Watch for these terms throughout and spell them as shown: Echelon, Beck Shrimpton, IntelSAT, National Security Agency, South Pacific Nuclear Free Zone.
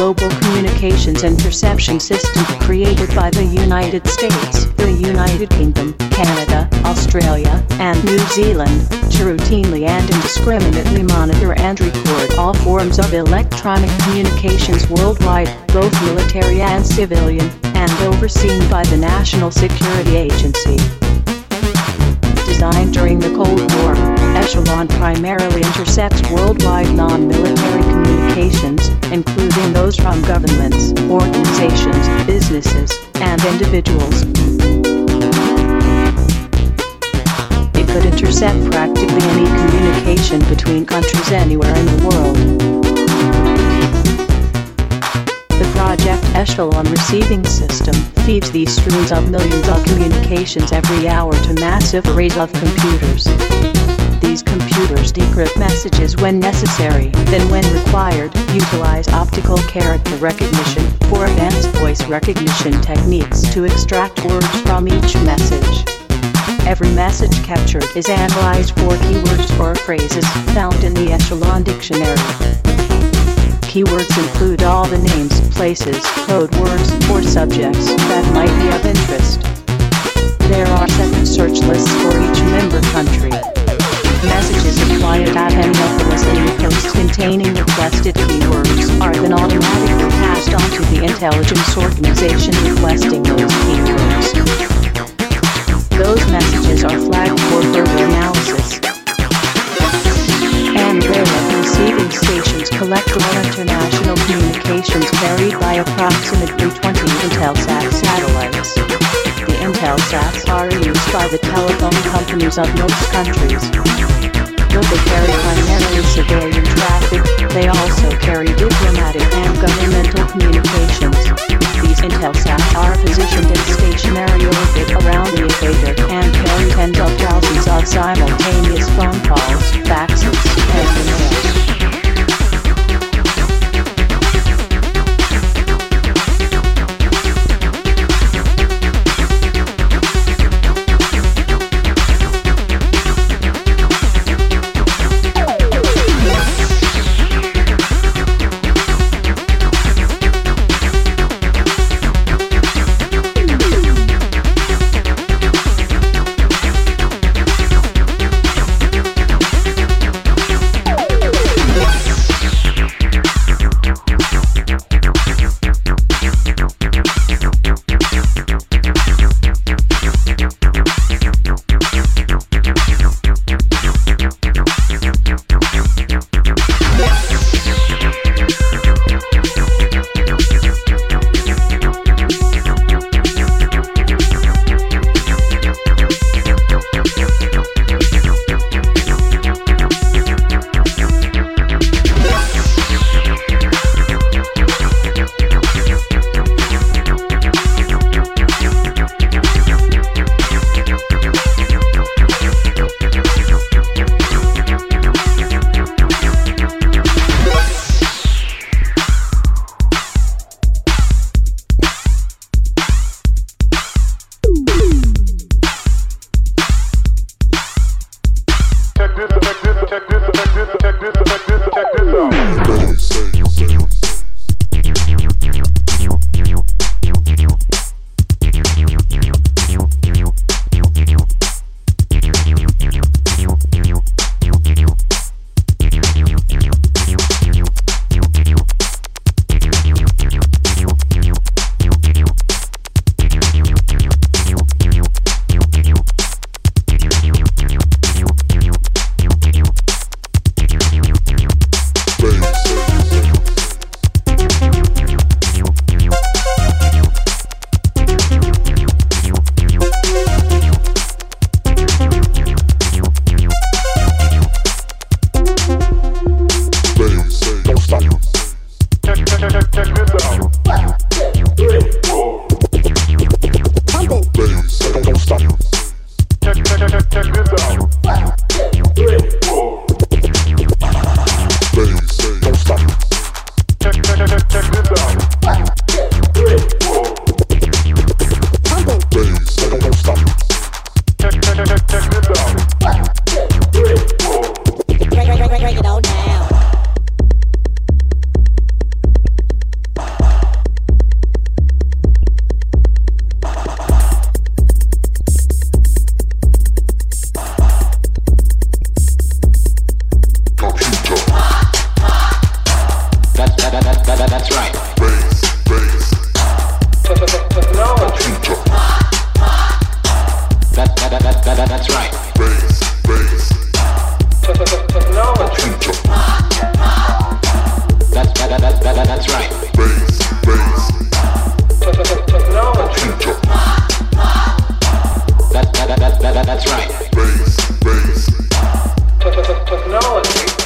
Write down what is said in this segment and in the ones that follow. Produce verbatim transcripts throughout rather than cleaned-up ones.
global communications and perception system created by the United States, the United Kingdom, Canada, Australia, and New Zealand, to routinely and indiscriminately monitor and record all forms of electronic communications worldwide, both military and civilian, and overseen by the National Security Agency. Designed during the Cold War, Echelon primarily intercepts worldwide non-military communications, including those from governments, organizations, businesses, and individuals. It could intercept practically any communication between countries anywhere in the world. The Project Echelon receiving system feeds these streams of millions of communications every hour to massive arrays of computers. These computers decrypt messages when necessary, then when required, utilize optical character recognition for advanced voice recognition techniques to extract words from each message. Every message captured is analyzed for keywords or phrases found in the Echelon dictionary. Keywords include all the names, places, code words, or subjects that might be of interest. There are separate search lists for each member country. Messages acquired at any of the listening posts containing requested keywords are then automatically passed on to the intelligence organization requesting those keywords. Those messages are flagged for further analysis. And thereafter, receiving stations collect all international communications carried by approximately twenty IntelSAT satellites. The IntelSATs are used by the telephone companies of most countries. Though they carry primarily civilian traffic, they also carry diplomatic and governmental communications. These IntelSATs are positioned in stationary orbit around the equator and carry tens of thousands of simultaneous phone calls, faxes, and emails. that, that's right. Base, base. Technology. That, that, that, that, that, that's right. Base, base. Technology. That, that, that, that, that, that's right. Base, base. Technology. That, that, that, that, that, that's right. Base, base. Technology.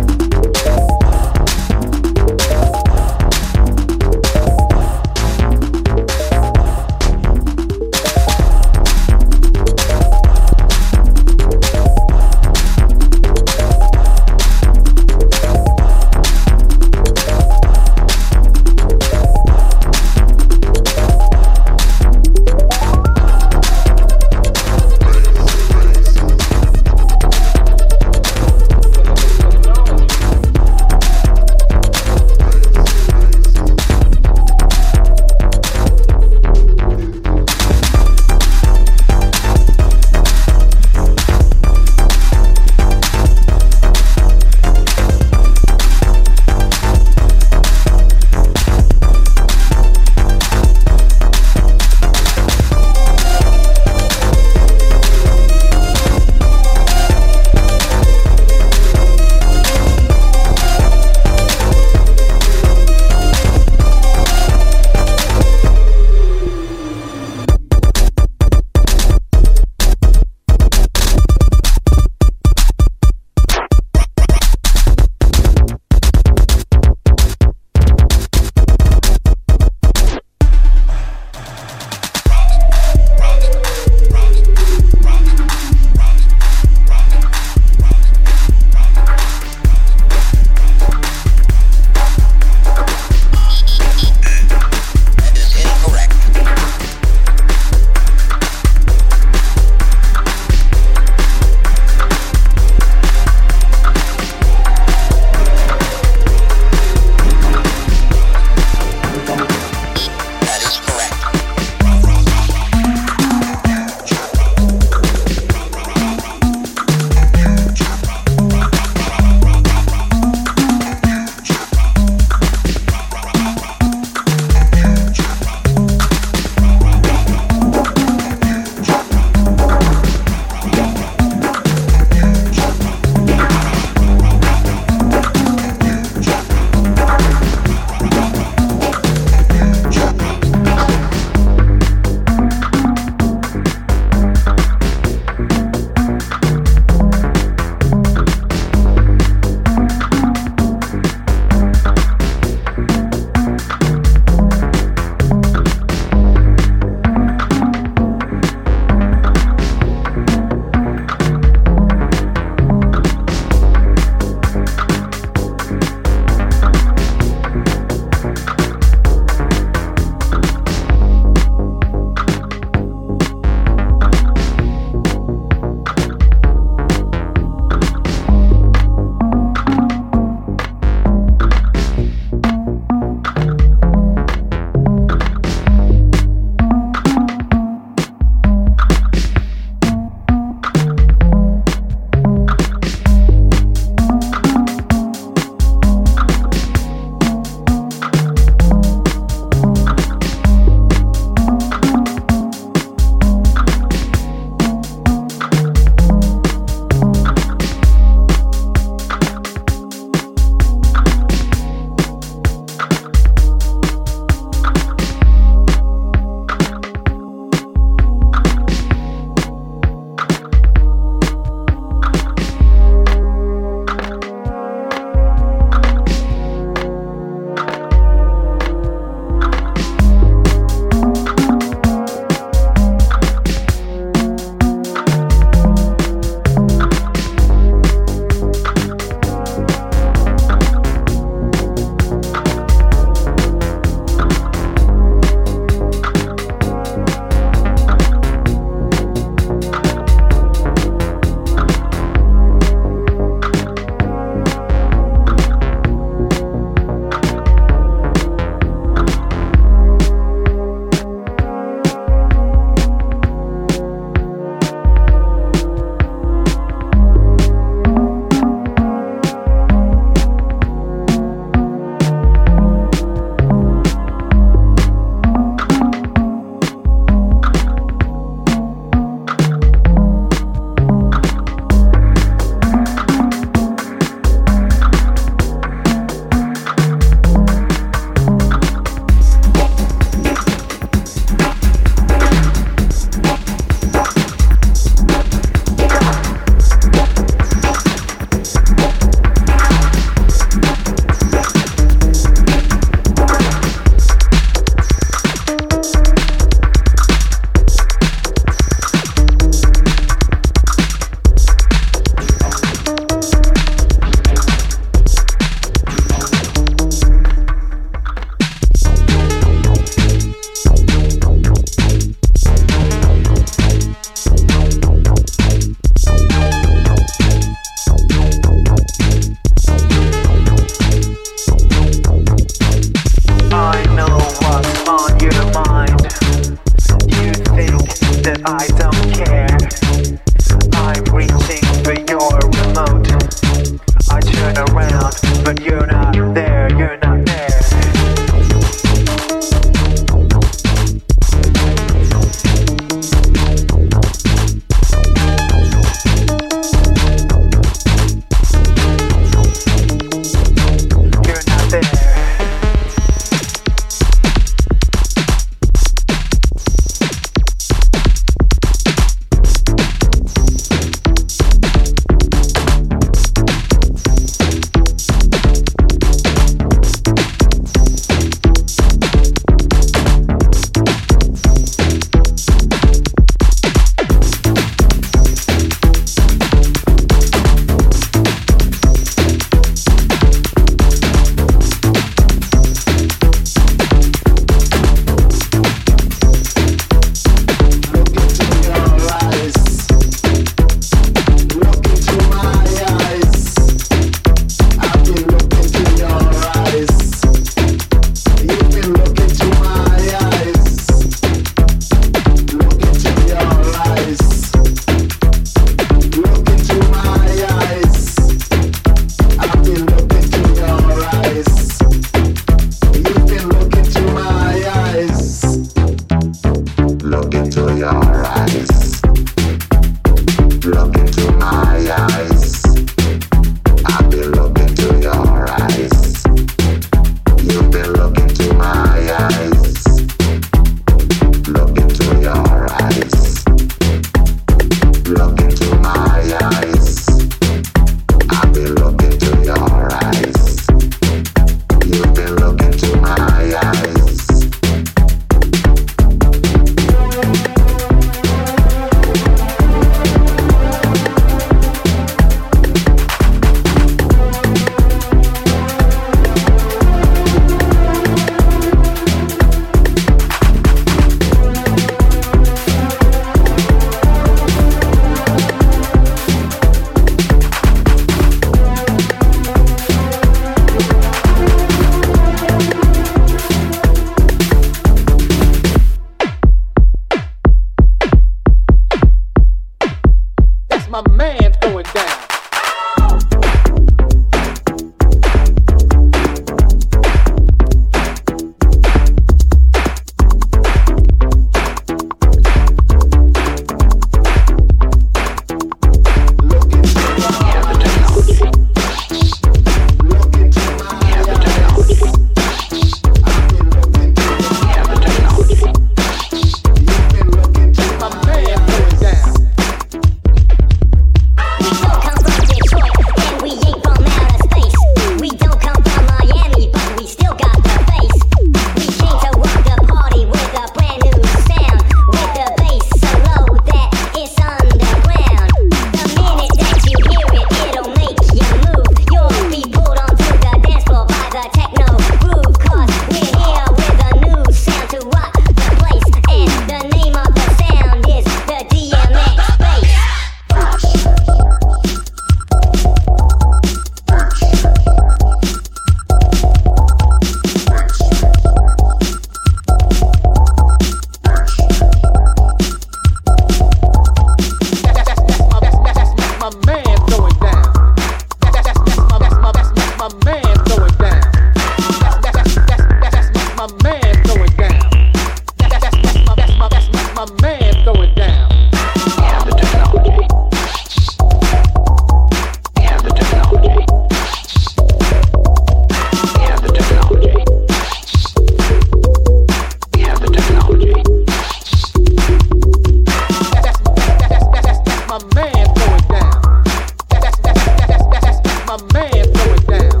my man throw it down.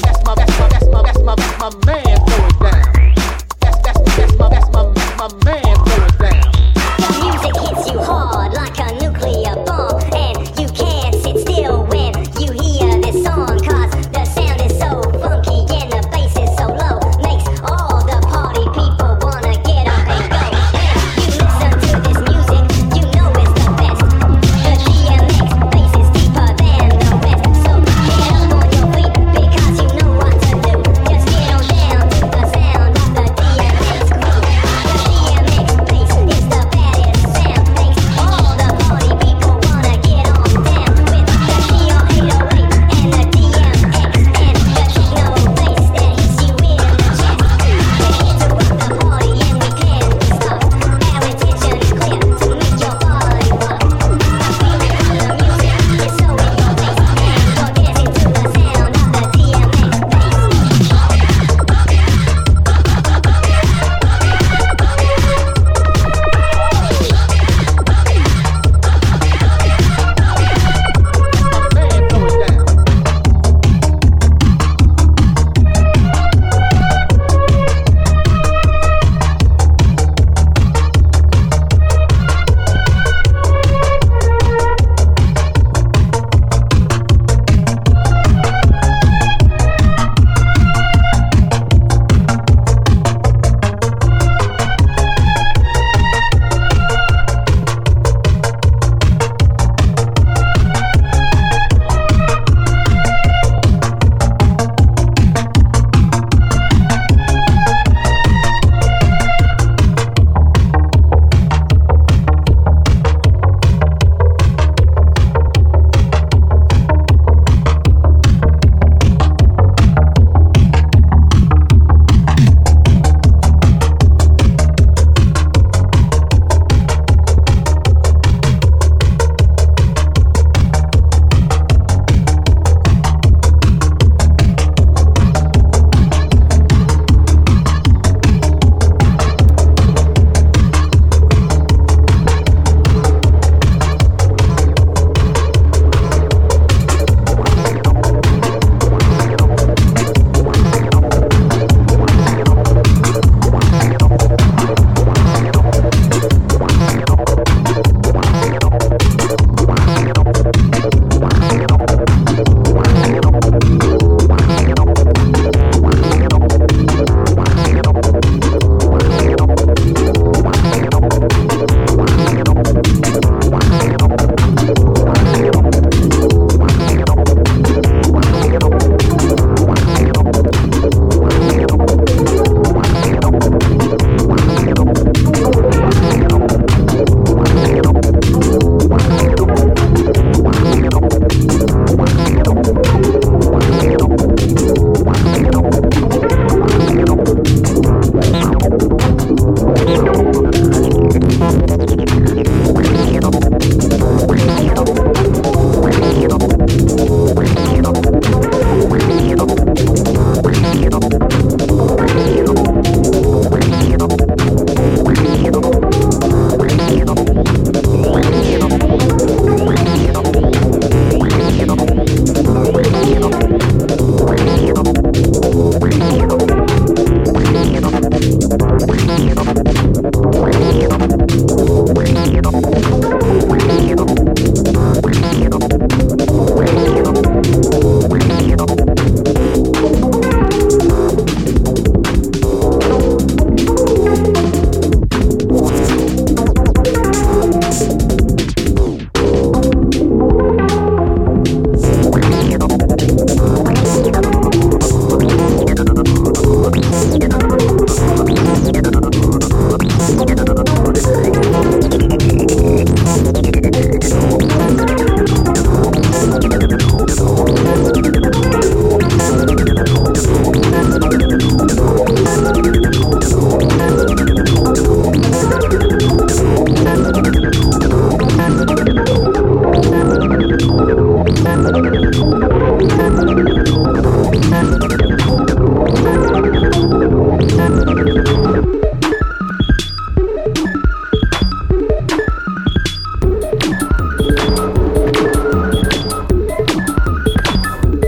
That's my, that's my, that's my, that's my, that's my man throw it down. That's, that's, that's my, that's my, that's my man throw it down. The music hits you hard like a nuclear bomb, and you can't sit still when you hear this song, cause the sound is so funky and the bass is so low, makes all the party people wanna get up and go. When you listen to this music, you know it's the best. The D M X bass is deeper than the rest. So get up on your feet because you know what to do. Just get on down to the sound of the D M X groove. The D M X bass is the baddest sound, makes all the party people wanna get on down with the D R eight oh eight and the D M X and the techno bass that hits you in the chest. We're here to rock the party and we can't be stopped. Our intention is clear to make your body rock. The feeling from the music is so in your face, and you're dancing to the sound of the D M X bass. Man throw it down.